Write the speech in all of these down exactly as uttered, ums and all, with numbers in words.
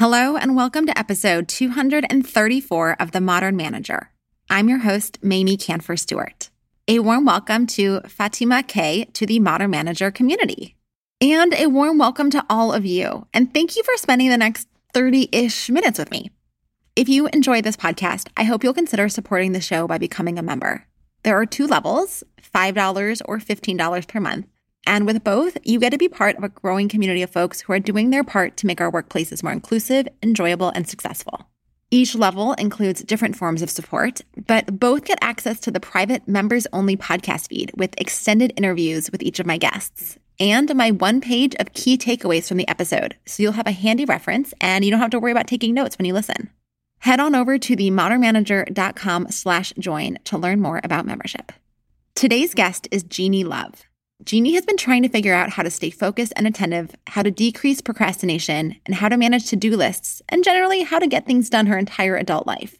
Hello and welcome to episode two hundred thirty-four of The Modern Manager. I'm your host, Mamie Kanfer Stewart. A warm welcome to Fatima K to the Modern Manager community. And a warm welcome to all of you. And thank you for spending the next thirty-ish minutes with me. If you enjoy this podcast, I hope you'll consider supporting the show by becoming a member. There are two levels, five dollars or fifteen dollars per month. And with both, you get to be part of a growing community of folks who are doing their part to make our workplaces more inclusive, enjoyable, and successful. Each level includes different forms of support, but both get access to the private members-only podcast feed with extended interviews with each of my guests and my one page of key takeaways from the episode, so you'll have a handy reference and you don't have to worry about taking notes when you listen. Head on over to themodernmanager.com slash join to learn more about membership. Today's guest is Genie Love. Genie has been trying to figure out how to stay focused and attentive, how to decrease procrastination, and how to manage to-do lists, and generally how to get things done her entire adult life.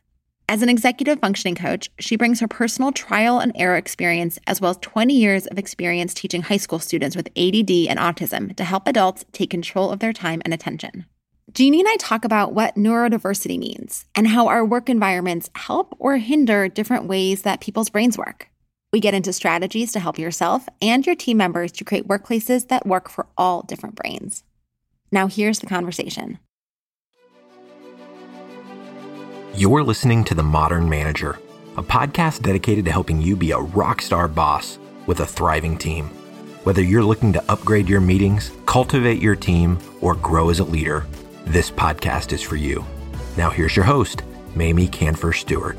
As an executive functioning coach, she brings her personal trial and error experience as well as twenty years of experience teaching high school students with A D D and autism to help adults take control of their time and attention. Genie and I talk about what neurodiversity means and how our work environments help or hinder different ways that people's brains work. We get into strategies to help yourself and your team members to create workplaces that work for all different brains. Now here's the conversation. You're listening to The Modern Manager, a podcast dedicated to helping you be a rock star boss with a thriving team. Whether you're looking to upgrade your meetings, cultivate your team, or grow as a leader, this podcast is for you. Now here's your host, Mamie Kanfer Stewart.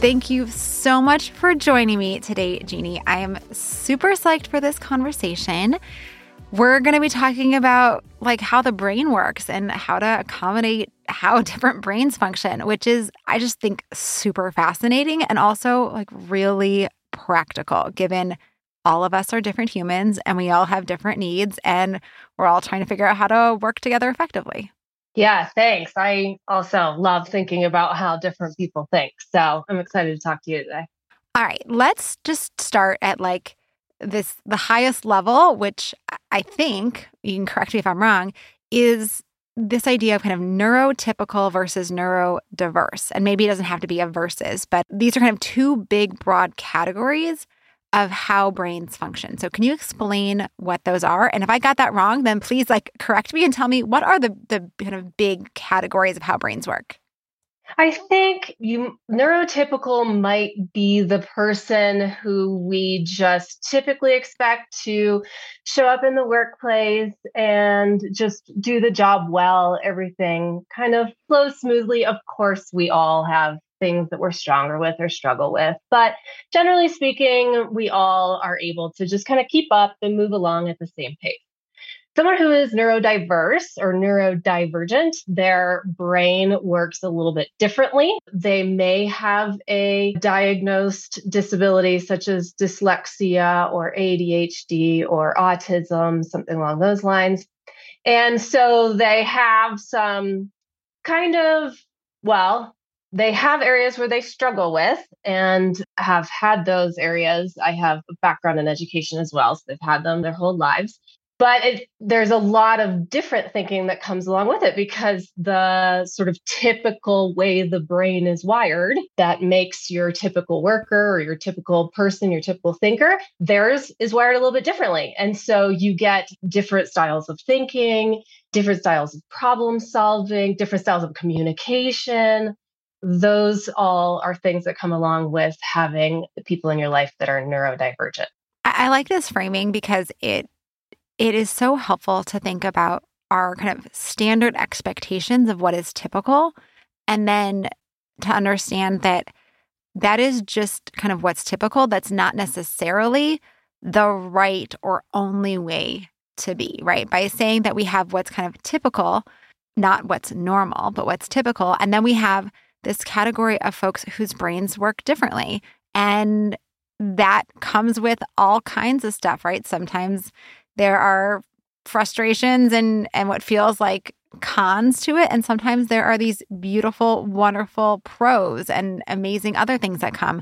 Thank you so much for joining me today, Genie. I am super psyched for this conversation. We're going to be talking about like how the brain works and how to accommodate how different brains function, which is, I just think, super fascinating and also like really practical given all of us are different humans and we all have different needs and we're all trying to figure out how to work together effectively. Yeah, thanks. I also love thinking about how different people think. So I'm excited to talk to you today. All right, let's just start at like this, the highest level, which I think, you can correct me if I'm wrong, is this idea of kind of neurotypical versus neurodiverse. And maybe it doesn't have to be a versus, but these are kind of two big broad categories of how brains function. So can you explain what those are? And if I got that wrong, then please like correct me and tell me what are the, the kind of big categories of how brains work? I think you neurotypical might be the person who we just typically expect to show up in the workplace and just do the job well, everything kind of flows smoothly. Of course, we all have things that we're stronger with or struggle with. But generally speaking, we all are able to just kind of keep up and move along at the same pace. Someone who is neurodiverse or neurodivergent, their brain works a little bit differently. They may have a diagnosed disability such as dyslexia or A D H D or autism, something along those lines. And so they have some kind of, well, They have areas where they struggle with and have had those areas. I have a background in education as well, so they've had them their whole lives. But it, there's a lot of different thinking that comes along with it because the sort of typical way the brain is wired that makes your typical worker or your typical person, your typical thinker, theirs is wired a little bit differently. And so you get different styles of thinking, different styles of problem solving, different styles of communication. Those all are things that come along with having people in your life that are neurodivergent. I like this framing because it it is so helpful to think about our kind of standard expectations of what is typical, and then to understand that that is just kind of what's typical. That's not necessarily the right or only way to be, right? By saying that we have what's kind of typical, not what's normal, but what's typical, and then we have this category of folks whose brains work differently. And that comes with all kinds of stuff, right? Sometimes there are frustrations and, and what feels like cons to it. And sometimes there are these beautiful, wonderful pros and amazing other things that come.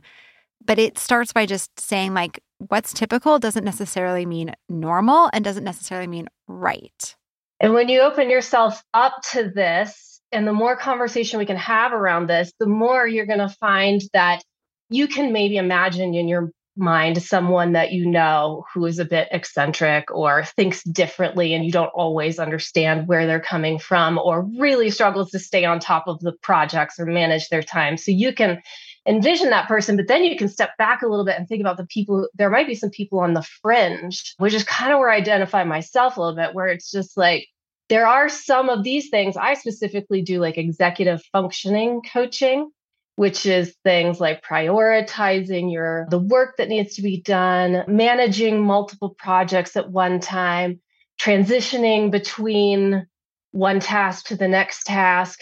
But it starts by just saying like, what's typical doesn't necessarily mean normal and doesn't necessarily mean right. And when you open yourself up to this, and the more conversation we can have around this, the more you're going to find that you can maybe imagine in your mind someone that you know who is a bit eccentric or thinks differently, and you don't always understand where they're coming from, or really struggles to stay on top of the projects or manage their time. So you can envision that person, but then you can step back a little bit and think about the people. There might be some people on the fringe, which is kind of where I identify myself a little bit, where it's just like, there are some of these things. I specifically do like executive functioning coaching, which is things like prioritizing your the work that needs to be done, managing multiple projects at one time, transitioning between one task to the next task.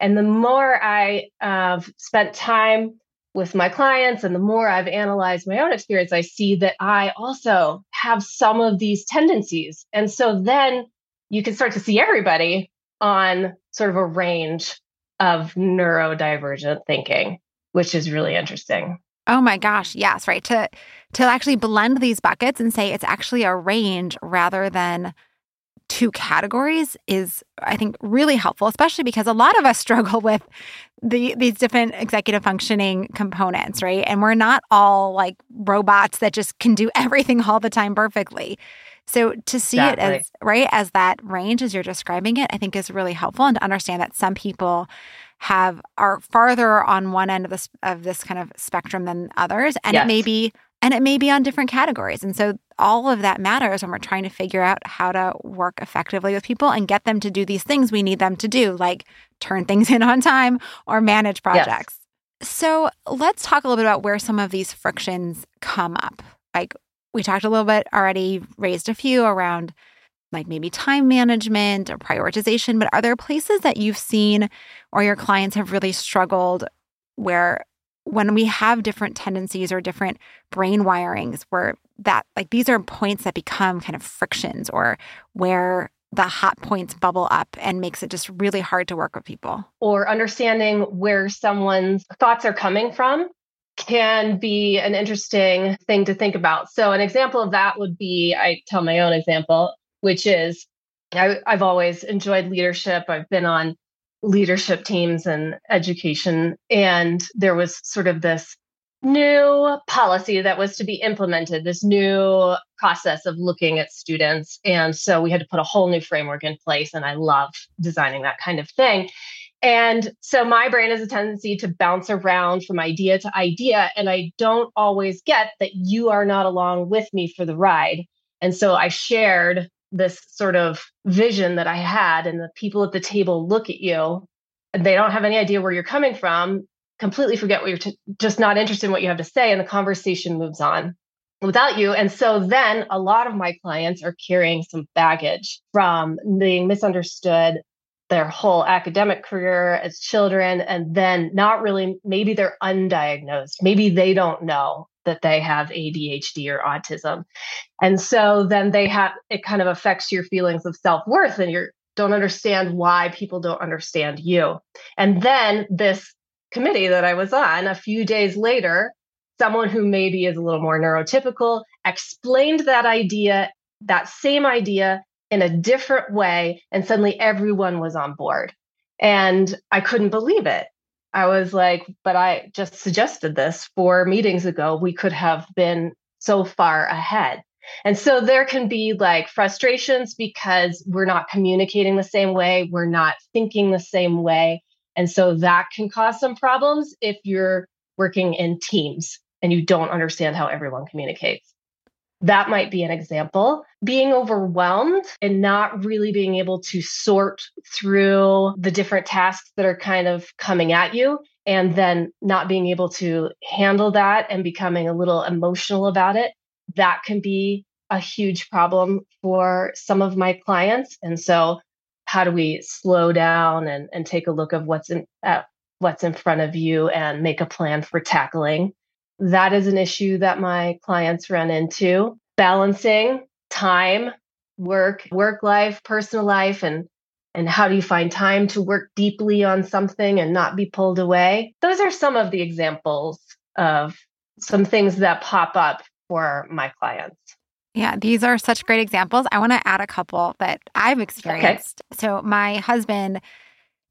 And the more I have uh, spent time with my clients and the more I've analyzed my own experience, I see that I also have some of these tendencies. And so then you can start to see everybody on sort of a range of neurodivergent thinking, which is really interesting. Oh my gosh. Yes. Right. To, to actually blend these buckets and say it's actually a range rather than two categories is, I think, really helpful, especially because a lot of us struggle with the these different executive functioning components, right? And we're not all like robots that just can do everything all the time perfectly. So to see exactly. it as, right, as that range as you're describing it, I think is really helpful, and to understand that some people have are farther on one end of this of this kind of spectrum than others, and yes. it may be and it may be on different categories. And so all of that matters when we're trying to figure out how to work effectively with people and get them to do these things we need them to do, like turn things in on time or manage projects. Yes. So let's talk a little bit about where some of these frictions come up. Like we talked a little bit already, raised a few around like maybe time management or prioritization, but are there places that you've seen or your clients have really struggled where when we have different tendencies or different brain wirings where that like these are points that become kind of frictions or where the hot points bubble up and makes it just really hard to work with people? Or understanding where someone's thoughts are coming from can be an interesting thing to think about. So an example of that would be, I tell my own example, which is I, I've always enjoyed leadership. I've been on leadership teams and education. And there was sort of this new policy that was to be implemented, this new process of looking at students. And so we had to put a whole new framework in place. And I love designing that kind of thing. And so my brain has a tendency to bounce around from idea to idea. And I don't always get that you are not along with me for the ride. And so I shared this sort of vision that I had, and the people at the table look at you and they don't have any idea where you're coming from, completely forget what you're t- just not interested in what you have to say. And the conversation moves on without you. And so then a lot of my clients are carrying some baggage from being misunderstood their whole academic career as children. And then not really, maybe they're undiagnosed. Maybe they don't know that they have A D H D or autism. And so then they have, it kind of affects your feelings of self-worth, and you don't understand why people don't understand you. And then this committee that I was on, a few days later, someone who maybe is a little more neurotypical explained that idea, that same idea in a different way. And suddenly everyone was on board. And I couldn't believe it. I was like, but I just suggested this four meetings ago. We could have been so far ahead. And so there can be like frustrations because we're not communicating the same way. We're not thinking the same way. And so that can cause some problems if you're working in teams and you don't understand how everyone communicates. That might be an example. Being overwhelmed and not really being able to sort through the different tasks that are kind of coming at you, and then not being able to handle that and becoming a little emotional about it. That can be a huge problem for some of my clients. And so how do we slow down and, and take a look of what's in, uh, what's in front of you and make a plan for tackling? That is an issue that my clients run into, balancing time, work, work life, personal life, and and how do you find time to work deeply on something and not be pulled away? Those are some of the examples of some things that pop up for my clients. Yeah, these are such great examples. I want to add a couple that I've experienced. Okay. So my husband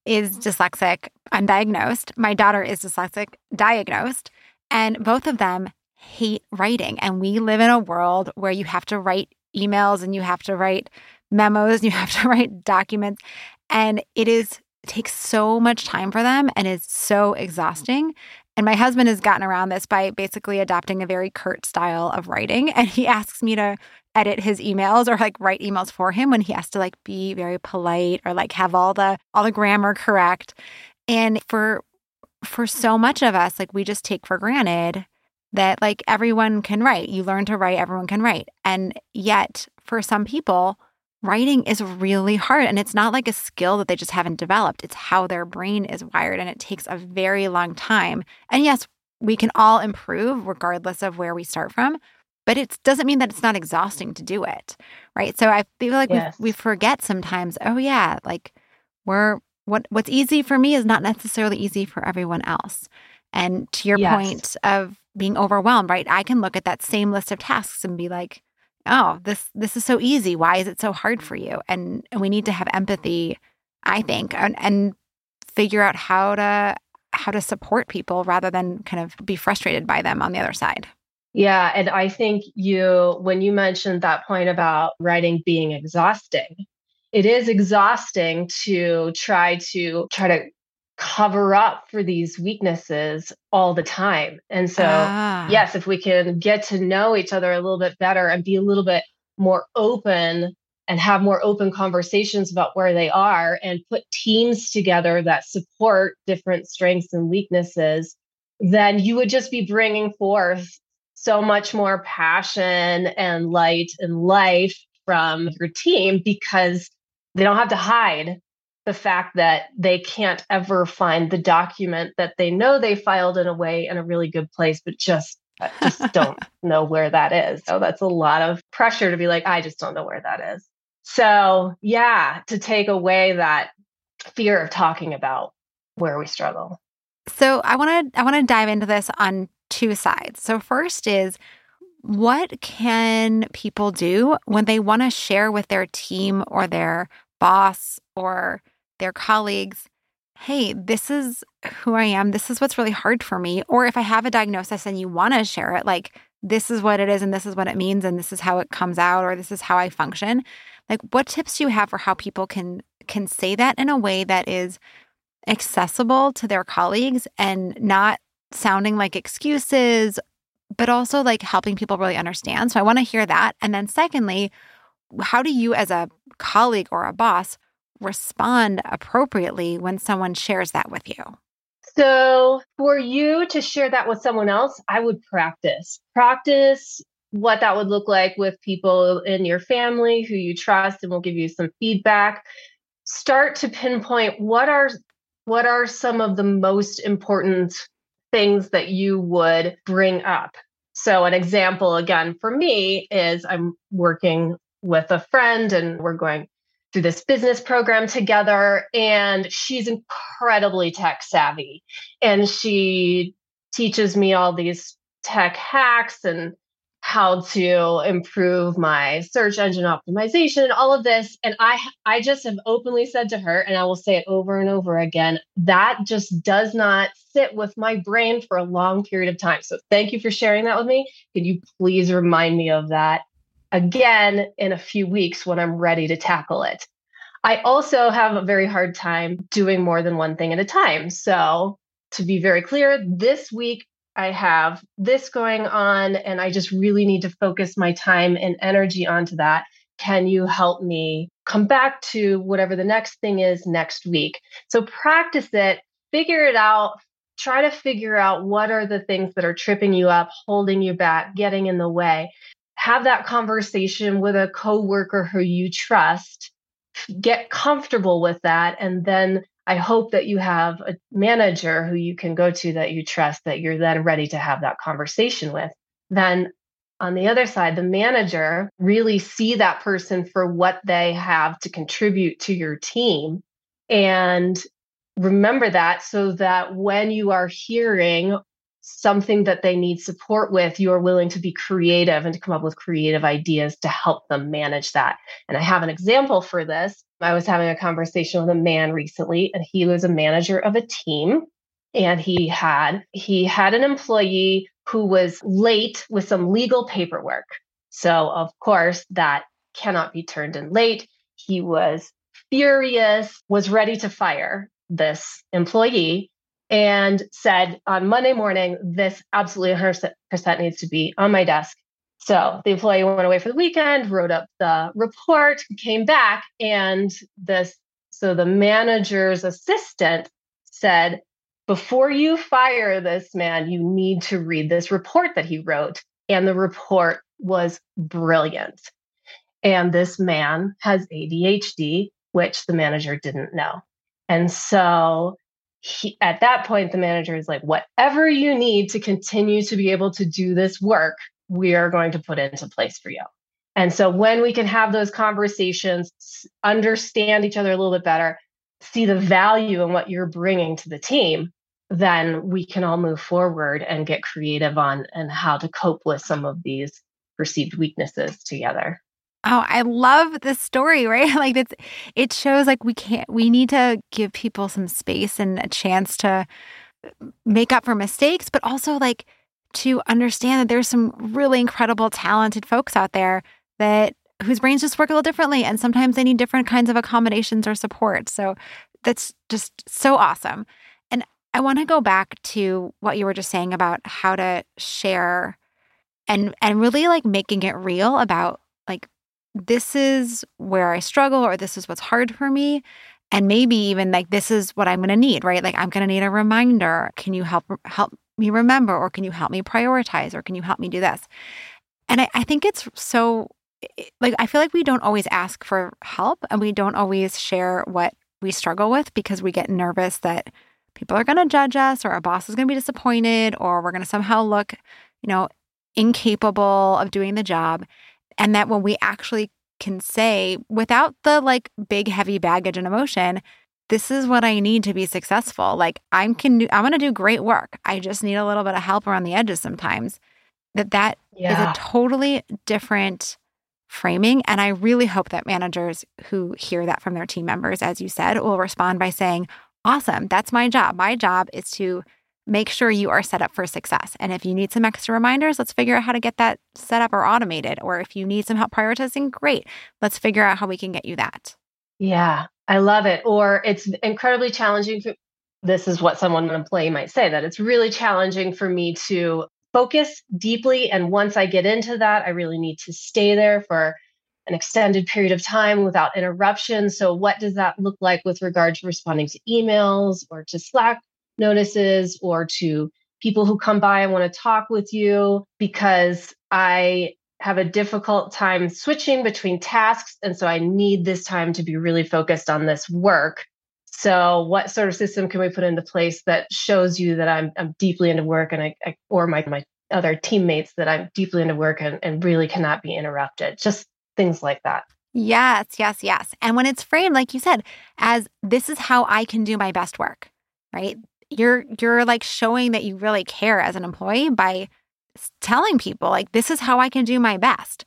is dyslexic, undiagnosed. My daughter is dyslexic, diagnosed. And both of them hate writing. And we live in a world where you have to write emails and you have to write memos and you have to write documents. And it is it takes so much time for them and is so exhausting. And my husband has gotten around this by basically adopting a very curt style of writing. And he asks me to edit his emails or like write emails for him when he has to like be very polite or like have all the all the grammar correct. And for for so much of us, like we just take for granted that like everyone can write. You learn to write, everyone can write. And yet for some people, writing is really hard, and it's not like a skill that they just haven't developed. It's how their brain is wired, and it takes a very long time. And yes, we can all improve regardless of where we start from, but it doesn't mean that it's not exhausting to do it, right? So I feel like yes. we, we forget sometimes, oh yeah, like we're what what's easy for me is not necessarily easy for everyone else. And to your yes. point of being overwhelmed, right? I can look at that same list of tasks and be like, oh, this this is so easy. Why is it so hard for you? And, and we need to have empathy, I think, and, and figure out how to how to support people rather than kind of be frustrated by them on the other side. Yeah, and I think you when you mentioned that point about writing being exhausting, it is exhausting to try to try to cover up for these weaknesses all the time. And so, ah. yes, if we can get to know each other a little bit better and be a little bit more open and have more open conversations about where they are and put teams together that support different strengths and weaknesses, then you would just be bringing forth so much more passion and light and life from your team because they don't have to hide the fact that they can't ever find the document that they know they filed in a way in a really good place, but just just don't know where that is. So that's a lot of pressure to be like, I just don't know where that is. So yeah, to take away that fear of talking about where we struggle. So I want to I want to dive into this on two sides. So first is, what can people do when they want to share with their team or their boss or their colleagues, hey, this is who I am. This is what's really hard for me. Or if I have a diagnosis and you want to share it, like this is what it is and this is what it means and this is how it comes out or this is how I function. Like what tips do you have for how people can can say that in a way that is accessible to their colleagues and not sounding like excuses, but also like helping people really understand? So I want to hear that. And then secondly, how do you as a colleague or a boss respond appropriately when someone shares that with you? So for you to share that with someone else, I would practice. Practice what that would look like with people in your family who you trust and will give you some feedback. Start to pinpoint what are what are some of the most important things that you would bring up. So an example again for me is I'm working with a friend and we're going through this business program together, and she's incredibly tech savvy and she teaches me all these tech hacks and how to improve my search engine optimization and all of this. And I, I just have openly said to her, and I will say it over and over again, that just does not sit with my brain for a long period of time. So thank you for sharing that with me. Can you please remind me of that again in a few weeks when I'm ready to tackle it? I also have a very hard time doing more than one thing at a time. So to be very clear, this week I have this going on and I just really need to focus my time and energy onto that. Can you help me come back to whatever the next thing is next week? So practice it, figure it out, try to figure out what are the things that are tripping you up, holding you back, getting in the way. Have that conversation with a coworker who you trust, get comfortable with that. And then I hope that you have a manager who you can go to that you trust, that you're then ready to have that conversation with. Then on the other side, the manager, really see that person for what they have to contribute to your team. And remember that so that when you are hearing something that they need support with, you are willing to be creative and to come up with creative ideas to help them manage that. And I have an example for this. I was having a conversation with a man recently, and he was a manager of a team. And he had he had an employee who was late with some legal paperwork. So, of course, that cannot be turned in late. He was furious, was ready to fire this employee, and said on Monday morning, this absolutely one hundred percent needs to be on my desk. So the employee went away for the weekend, wrote up the report, came back, and this. So the manager's assistant said, before you fire this man, you need to read this report that he wrote. And the report was brilliant. And this man has A D H D, which the manager didn't know. And so He, at that point, the manager is like, whatever you need to continue to be able to do this work, we are going to put into place for you. And so when we can have those conversations, understand each other a little bit better, see the value in what you're bringing to the team, then we can all move forward and get creative on and how to cope with some of these perceived weaknesses together. Oh, I love this story, right? Like it's, it shows like we can't, we need to give people some space and a chance to make up for mistakes, but also like to understand that there's some really incredible, talented folks out there that whose brains just work a little differently. And sometimes they need different kinds of accommodations or support. So that's just so awesome. And I want to go back to what you were just saying about how to share and, and really like making it real about like, this is where I struggle, or this is what's hard for me. And maybe even like, this is what I'm going to need, right? Like, I'm going to need a reminder. Can you help help me remember? Or can you help me prioritize? Or can you help me do this? And I, I think it's so, like, I feel like we don't always ask for help, and we don't always share what we struggle with because we get nervous that people are going to judge us, or our boss is going to be disappointed, or we're going to somehow look, you know, incapable of doing the job. And that when we actually can say, without the like big heavy baggage and emotion, this is what I need to be successful. Like I'm can do, I'm going to do great work. I just need a little bit of help around the edges sometimes. That that yeah. is a totally different framing. And I really hope that managers who hear that from their team members, as you said, will respond by saying, awesome, that's my job. My job is to make sure you are set up for success. And if you need some extra reminders, let's figure out how to get that set up or automated. Or if you need some help prioritizing, great. Let's figure out how we can get you that. Yeah, I love it. Or it's incredibly challenging. For, this is what someone, an employee might say, that it's really challenging for me to focus deeply. And once I get into that, I really need to stay there for an extended period of time without interruption. So what does that look like with regard to responding to emails or to Slack notices or to people who come by and want to talk with you, because I have a difficult time switching between tasks. And so I need this time to be really focused on this work. So what sort of system can we put into place that shows you that I'm I'm deeply into work and I, I or my, my other teammates that I'm deeply into work and, and really cannot be interrupted? Just things like that. Yes, yes, yes. And when it's framed, like you said, as this is how I can do my best work, right? You're you're like showing that you really care as an employee by telling people like, this is how I can do my best.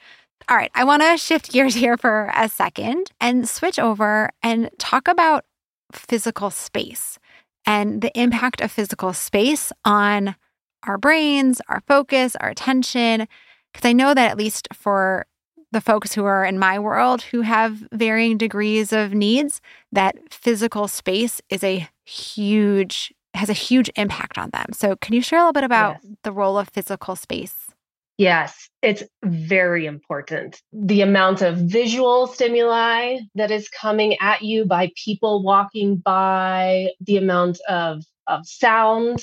All right, I want to shift gears here for a second and switch over and talk about physical space and the impact of physical space on our brains, our focus, our attention. Because I know that at least for the folks who are in my world who have varying degrees of needs, that physical space is a huge has a huge impact on them. So can you share a little bit about yes. the role of physical space? Yes, it's very important. The amount of visual stimuli that is coming at you by people walking by, the amount of, of sound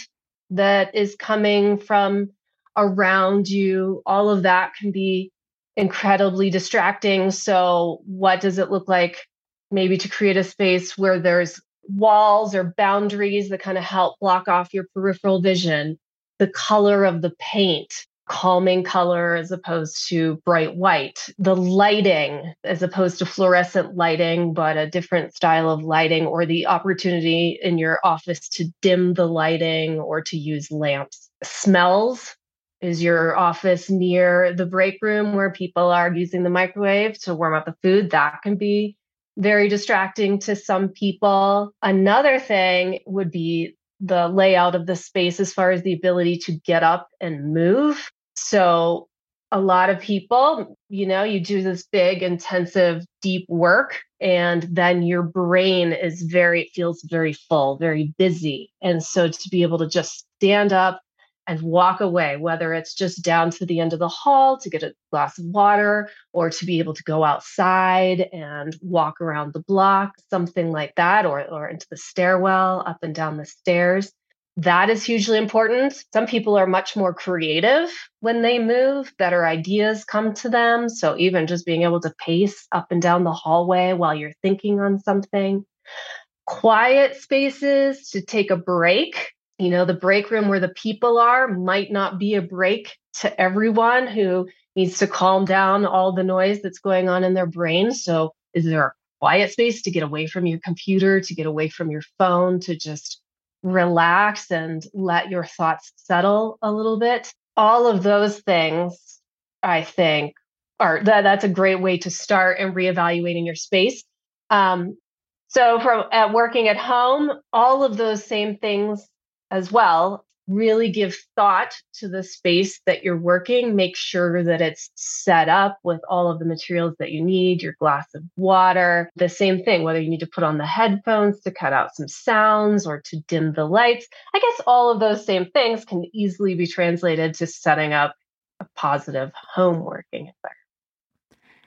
that is coming from around you, all of that can be incredibly distracting. So what does it look like maybe to create a space where there's walls or boundaries that kind of help block off your peripheral vision, the color of the paint, calming color as opposed to bright white, the lighting as opposed to fluorescent lighting, but a different style of lighting, or the opportunity in your office to dim the lighting or to use lamps. smells. Is your office near the break room where people are using the microwave to warm up the food? That can be very distracting to some people. Another thing would be the layout of the space as far as the ability to get up and move. So a lot of people, you know, you do this big, intensive, deep work, and then your brain is very, it feels very full, very busy. And so to be able to just stand up and walk away, whether it's just down to the end of the hall to get a glass of water or to be able to go outside and walk around the block, something like that, or, or into the stairwell, up and down the stairs. That is hugely important. Some people are much more creative when they move. Better ideas come to them. So even just being able to pace up and down the hallway while you're thinking on something. Quiet spaces to take a break. You know, the break room where the people are might not be a break to everyone who needs to calm down all the noise that's going on in their brain. So is there a quiet space to get away from your computer, to get away from your phone, to just relax and let your thoughts settle a little bit? All of those things, I think, are that, that's a great way to start in reevaluating your space. Um, so from at working at home, all of those same things as well, really give thought to the space that you're working. Make sure that it's set up with all of the materials that you need, your glass of water, the same thing, whether you need to put on the headphones to cut out some sounds or to dim the lights. I guess all of those same things can easily be translated to setting up a positive home working environment.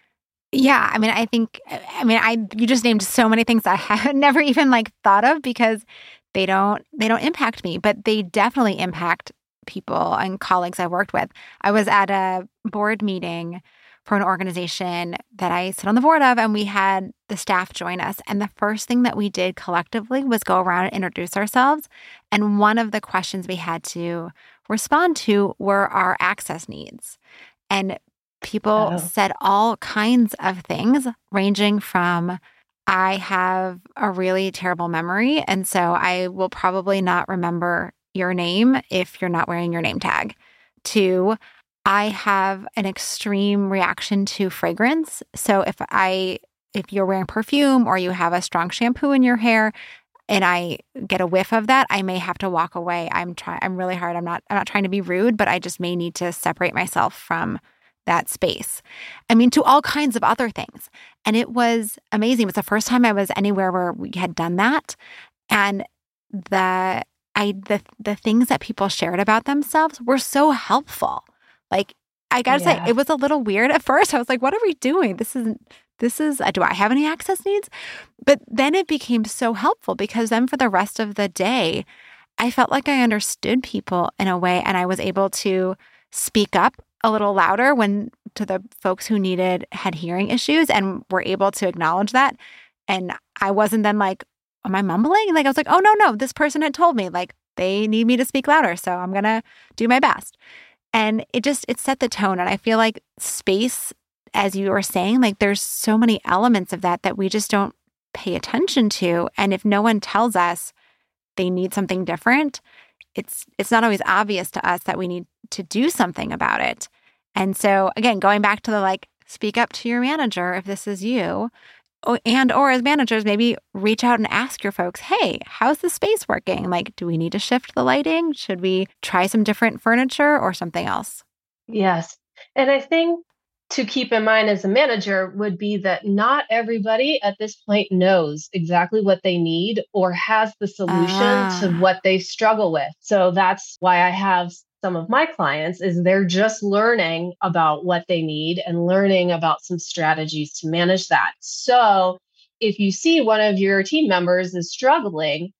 Yeah. I mean, I think, I mean, I, you just named so many things I had never even like thought of because They don't they don't impact me, but they definitely impact people and colleagues I worked with. I was at a board meeting for an organization that I sit on the board of, and we had the staff join us. And the first thing that we did collectively was go around and introduce ourselves. And one of the questions we had to respond to were our access needs. And people oh. said all kinds of things, ranging from I have a really terrible memory, and so I will probably not remember your name if you're not wearing your name tag. Two, I have an extreme reaction to fragrance. So if I if you're wearing perfume or you have a strong shampoo in your hair and I get a whiff of that, I may have to walk away. I'm try I'm really hard. I'm not I'm not trying to be rude, but I just may need to separate myself from that space. I mean, to all kinds of other things. And it was amazing. It was the first time I was anywhere where we had done that. And the I the the things that people shared about themselves were so helpful. Like, I gotta yeah. say, it was a little weird at first. I was like, what are we doing? This isn't, this is, do I have any access needs? But then it became so helpful because then for the rest of the day, I felt like I understood people in a way, and I was able to speak up a little louder when to the folks who needed, had hearing issues, and were able to acknowledge that. And I wasn't then like, am I mumbling? Like, I was like, oh, no, no, this person had told me, like, they need me to speak louder. So I'm going to do my best. And it just, it set the tone. And I feel like space, as you were saying, like, there's so many elements of that that we just don't pay attention to. And if no one tells us they need something different, it's it's not always obvious to us that we need to do something about it. And so, again, going back to the, like, speak up to your manager if this is you, and or as managers, maybe reach out and ask your folks, hey, how's the space working? Like, do we need to shift the lighting? Should we try some different furniture or something else? Yes. And I think to keep in mind as a manager would be that not everybody at this point knows exactly what they need or has the solution ah. to what they struggle with. So that's why I have some of my clients is they're just learning about what they need and learning about some strategies to manage that. So if you see one of your team members is struggling,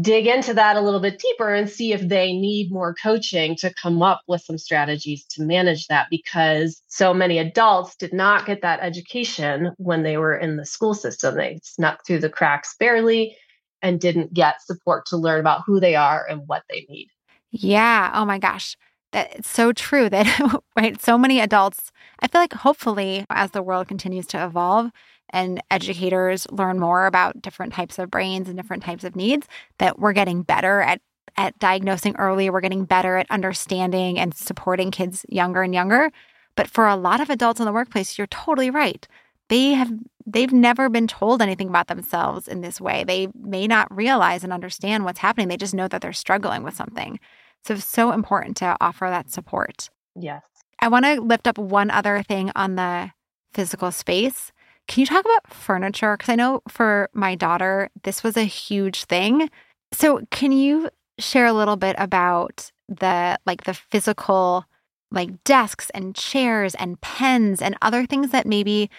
dig into that a little bit deeper and see if they need more coaching to come up with some strategies to manage that, because so many adults did not get that education when they were in the school system. They snuck through the cracks barely and didn't get support to learn about who they are and what they need. Yeah. Oh my gosh. That's so true that, right, so many adults, I feel like hopefully as the world continues to evolve and educators learn more about different types of brains and different types of needs, that we're getting better at at diagnosing early. We're getting better at understanding and supporting kids younger and younger. But for a lot of adults in the workplace, you're totally right. They have, they've never been told anything about themselves in this way. They may not realize and understand what's happening. They just know that they're struggling with something. So it's so important to offer that support. Yes. I want to lift up one other thing on the physical space. Can you talk about furniture? Because I know for my daughter, this was a huge thing. So can you share a little bit about the like the physical like desks and chairs and pens and other things that maybe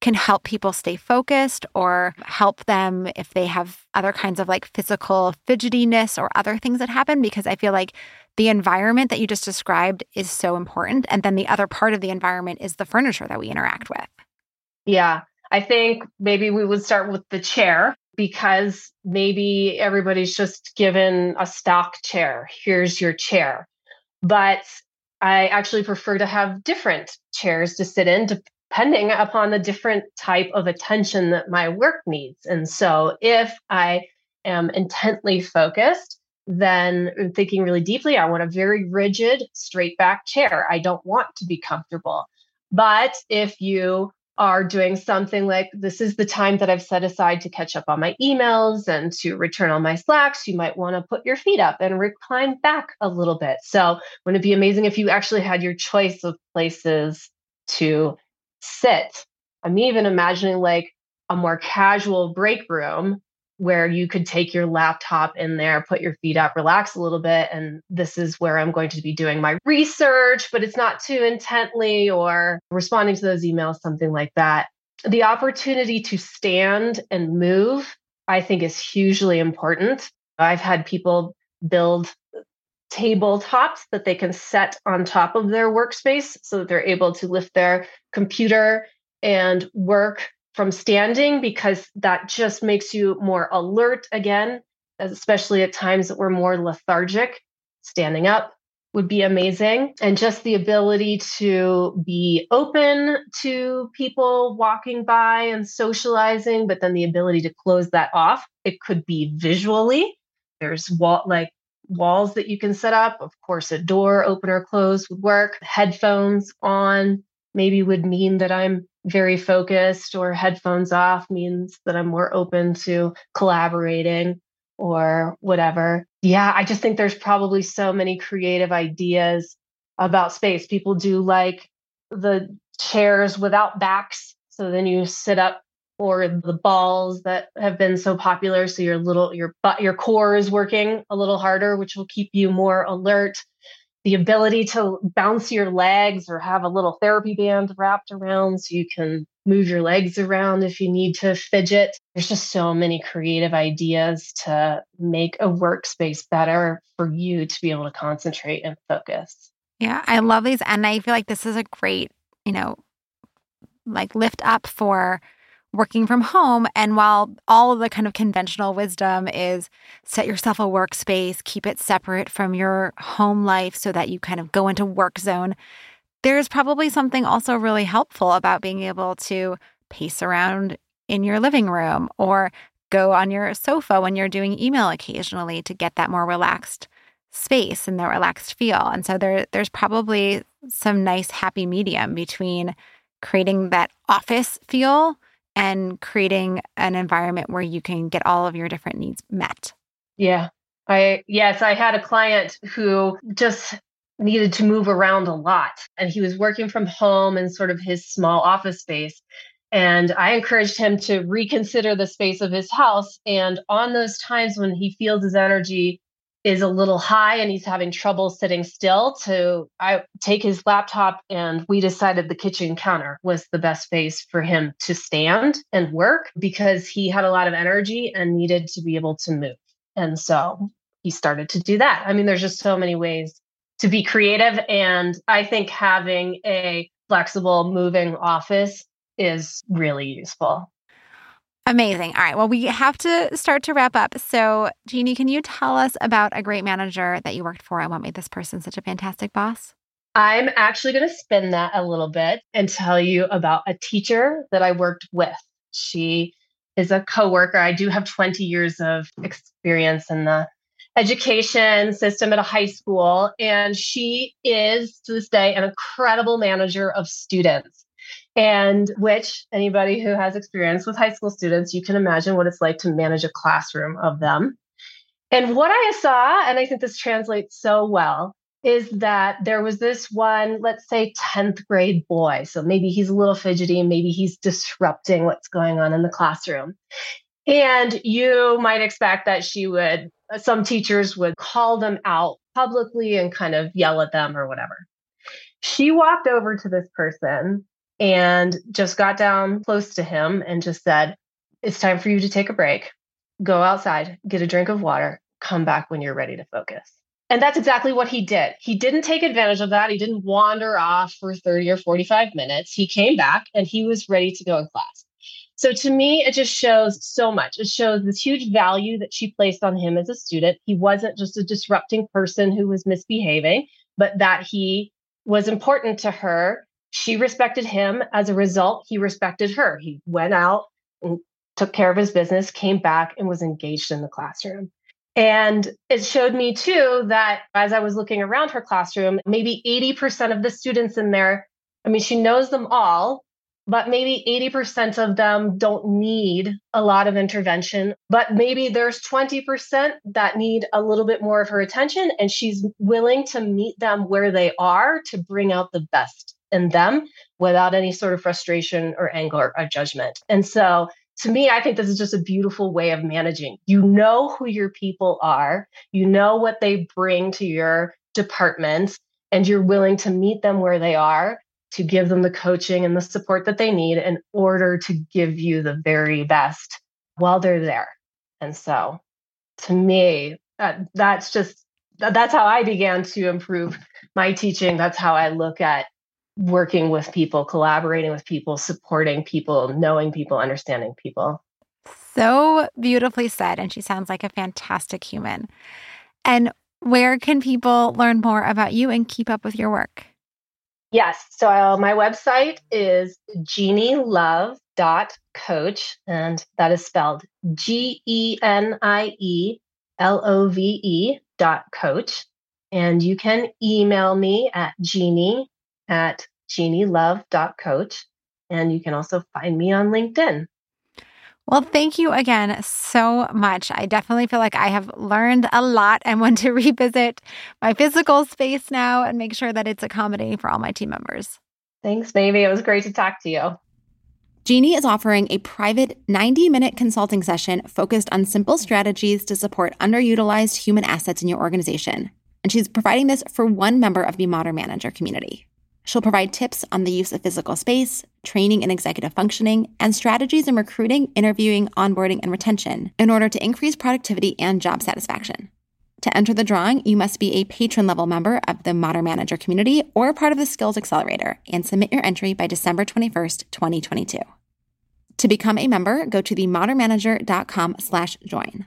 can help people stay focused or help them if they have other kinds of like physical fidgetiness or other things that happen? Because I feel like the environment that you just described is so important. And then the other part of the environment is the furniture that we interact with. Yeah. I think maybe we would start with the chair, because maybe everybody's just given a stock chair. Here's your chair. But I actually prefer to have different chairs to sit in depending upon the different type of attention that my work needs. And so if I am intently focused, then thinking really deeply, I want a very rigid, straight back chair. I don't want to be comfortable. But if you are doing something like, this is the time that I've set aside to catch up on my emails and to return on my Slacks, you might want to put your feet up and recline back a little bit. So wouldn't it be amazing if you actually had your choice of places to sit? I'm even imagining like a more casual break room where you could take your laptop in there, put your feet up, relax a little bit. And this is where I'm going to be doing my research, but it's not too intently or responding to those emails, something like that. The opportunity to stand and move, I think, is hugely important. I've had people build tabletops that they can set on top of their workspace so that they're able to lift their computer and work from standing, because that just makes you more alert again, especially at times that we're more lethargic. Standing up would be amazing. And just the ability to be open to people walking by and socializing, but then the ability to close that off. It could be visually. There's wall like walls that you can set up. Of course, a door open or close would work. Headphones on maybe would mean that I'm very focused, or headphones off means that I'm more open to collaborating or whatever. Yeah, I just think there's probably so many creative ideas about space. People do like the chairs without backs, so then you sit up, or the balls that have been so popular, so your little your butt, your core is working a little harder, which will keep you more alert. The ability to bounce your legs or have a little therapy band wrapped around so you can move your legs around if you need to fidget. There's just so many creative ideas to make a workspace better for you to be able to concentrate and focus. Yeah, I love these. And I feel like this is a great, you know, like lift up for working from home. And while all of the kind of conventional wisdom is set yourself a workspace, keep it separate from your home life so that you kind of go into work zone, there's probably something also really helpful about being able to pace around in your living room or go on your sofa when you're doing email occasionally to get that more relaxed space and the relaxed feel. And so there, there's probably some nice happy medium between creating that office feel and creating an environment where you can get all of your different needs met. Yeah. I yes, I had a client who just needed to move around a lot, and he was working from home in sort of his small office space. And I encouraged him to reconsider the space of his house. And on those times when he feels his energy is a little high and he's having trouble sitting still, to I take his laptop, and we decided the kitchen counter was the best space for him to stand and work, because he had a lot of energy and needed to be able to move. And so he started to do that. I mean, there's just so many ways to be creative. And I think having a flexible moving office is really useful. Amazing. All right. Well, we have to start to wrap up. So, Genie, can you tell us about a great manager that you worked for and what made this person such a fantastic boss? I'm actually going to spin that a little bit and tell you about a teacher that I worked with. She is a coworker. I do have twenty years of experience in the education system at a high school. And she is, to this day, an incredible manager of students. And which anybody who has experience with high school students, you can imagine what it's like to manage a classroom of them. And what I saw, and I think this translates so well, is that there was this one, let's say tenth grade boy. So maybe he's a little fidgety, and maybe he's disrupting what's going on in the classroom. And you might expect that she would, some teachers would call them out publicly and kind of yell at them or whatever. She walked over to this person and just got down close to him and just said, "It's time for you to take a break. Go outside, get a drink of water, come back when you're ready to focus." And that's exactly what he did. He didn't take advantage of that. He didn't wander off for thirty or forty-five minutes. He came back and he was ready to go in class. So to me, it just shows so much. It shows this huge value that she placed on him as a student. He wasn't just a disrupting person who was misbehaving, but that he was important to her. She respected him. As a result, he respected her. He went out and took care of his business, came back, and was engaged in the classroom. And it showed me too that as I was looking around her classroom, maybe eighty percent of the students in there, I mean, she knows them all, but maybe eighty percent of them don't need a lot of intervention. But maybe there's twenty percent that need a little bit more of her attention, and she's willing to meet them where they are to bring out the best in them without any sort of frustration or anger or judgment. And so to me, I think this is just a beautiful way of managing. You know who your people are, you know what they bring to your department, and you're willing to meet them where they are to give them the coaching and the support that they need in order to give you the very best while they're there. And so to me, that, that's just, that's how I began to improve my teaching. That's how I look at working with people, collaborating with people, supporting people, knowing people, understanding people. So beautifully said. And she sounds like a fantastic human. And where can people learn more about you and keep up with your work? Yes. So uh, my website is Genie Love dot coach. And that is spelled G E N I E L O V E dot coach. And you can email me at Genie at Genie Love dot coach. And you can also find me on LinkedIn. Well, thank you again so much. I definitely feel like I have learned a lot. I want to revisit my physical space now and make sure that it's accommodating for all my team members. Thanks, Mamie. It was great to talk to you. Genie is offering a private ninety-minute consulting session focused on simple strategies to support underutilized human assets in your organization. And she's providing this for one member of the Modern Manager community. She'll provide tips on the use of physical space, training in executive functioning, and strategies in recruiting, interviewing, onboarding, and retention in order to increase productivity and job satisfaction. To enter the drawing, you must be a patron-level member of the Modern Manager community or part of the Skills Accelerator and submit your entry by December twenty-first, twenty twenty-two. To become a member, go to the modern manager dot com slash join.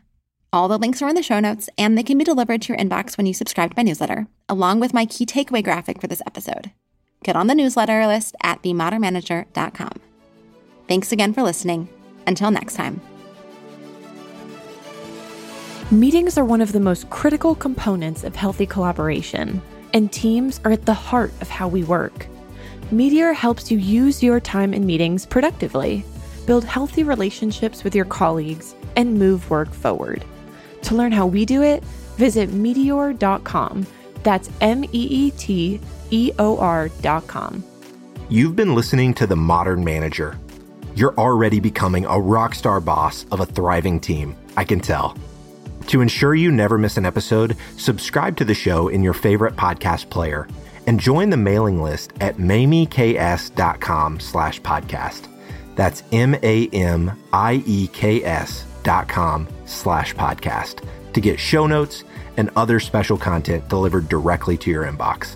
All the links are in the show notes, and they can be delivered to your inbox when you subscribe to my newsletter, along with my key takeaway graphic for this episode. Get on the newsletter list at the modern manager dot com. Thanks again for listening. Until next time. Meetings are one of the most critical components of healthy collaboration, and teams are at the heart of how we work. Meteor helps you use your time in meetings productively, build healthy relationships with your colleagues, and move work forward. To learn how we do it, visit meteor dot com. That's M E E T E O R dot com. You've been listening to The Modern Manager. You're already becoming a rock star boss of a thriving team, I can tell. To ensure you never miss an episode, subscribe to the show in your favorite podcast player and join the mailing list at mamie k s dot com slash podcast. That's M A M I E K S dot com slash podcast to get show notes and other special content delivered directly to your inbox.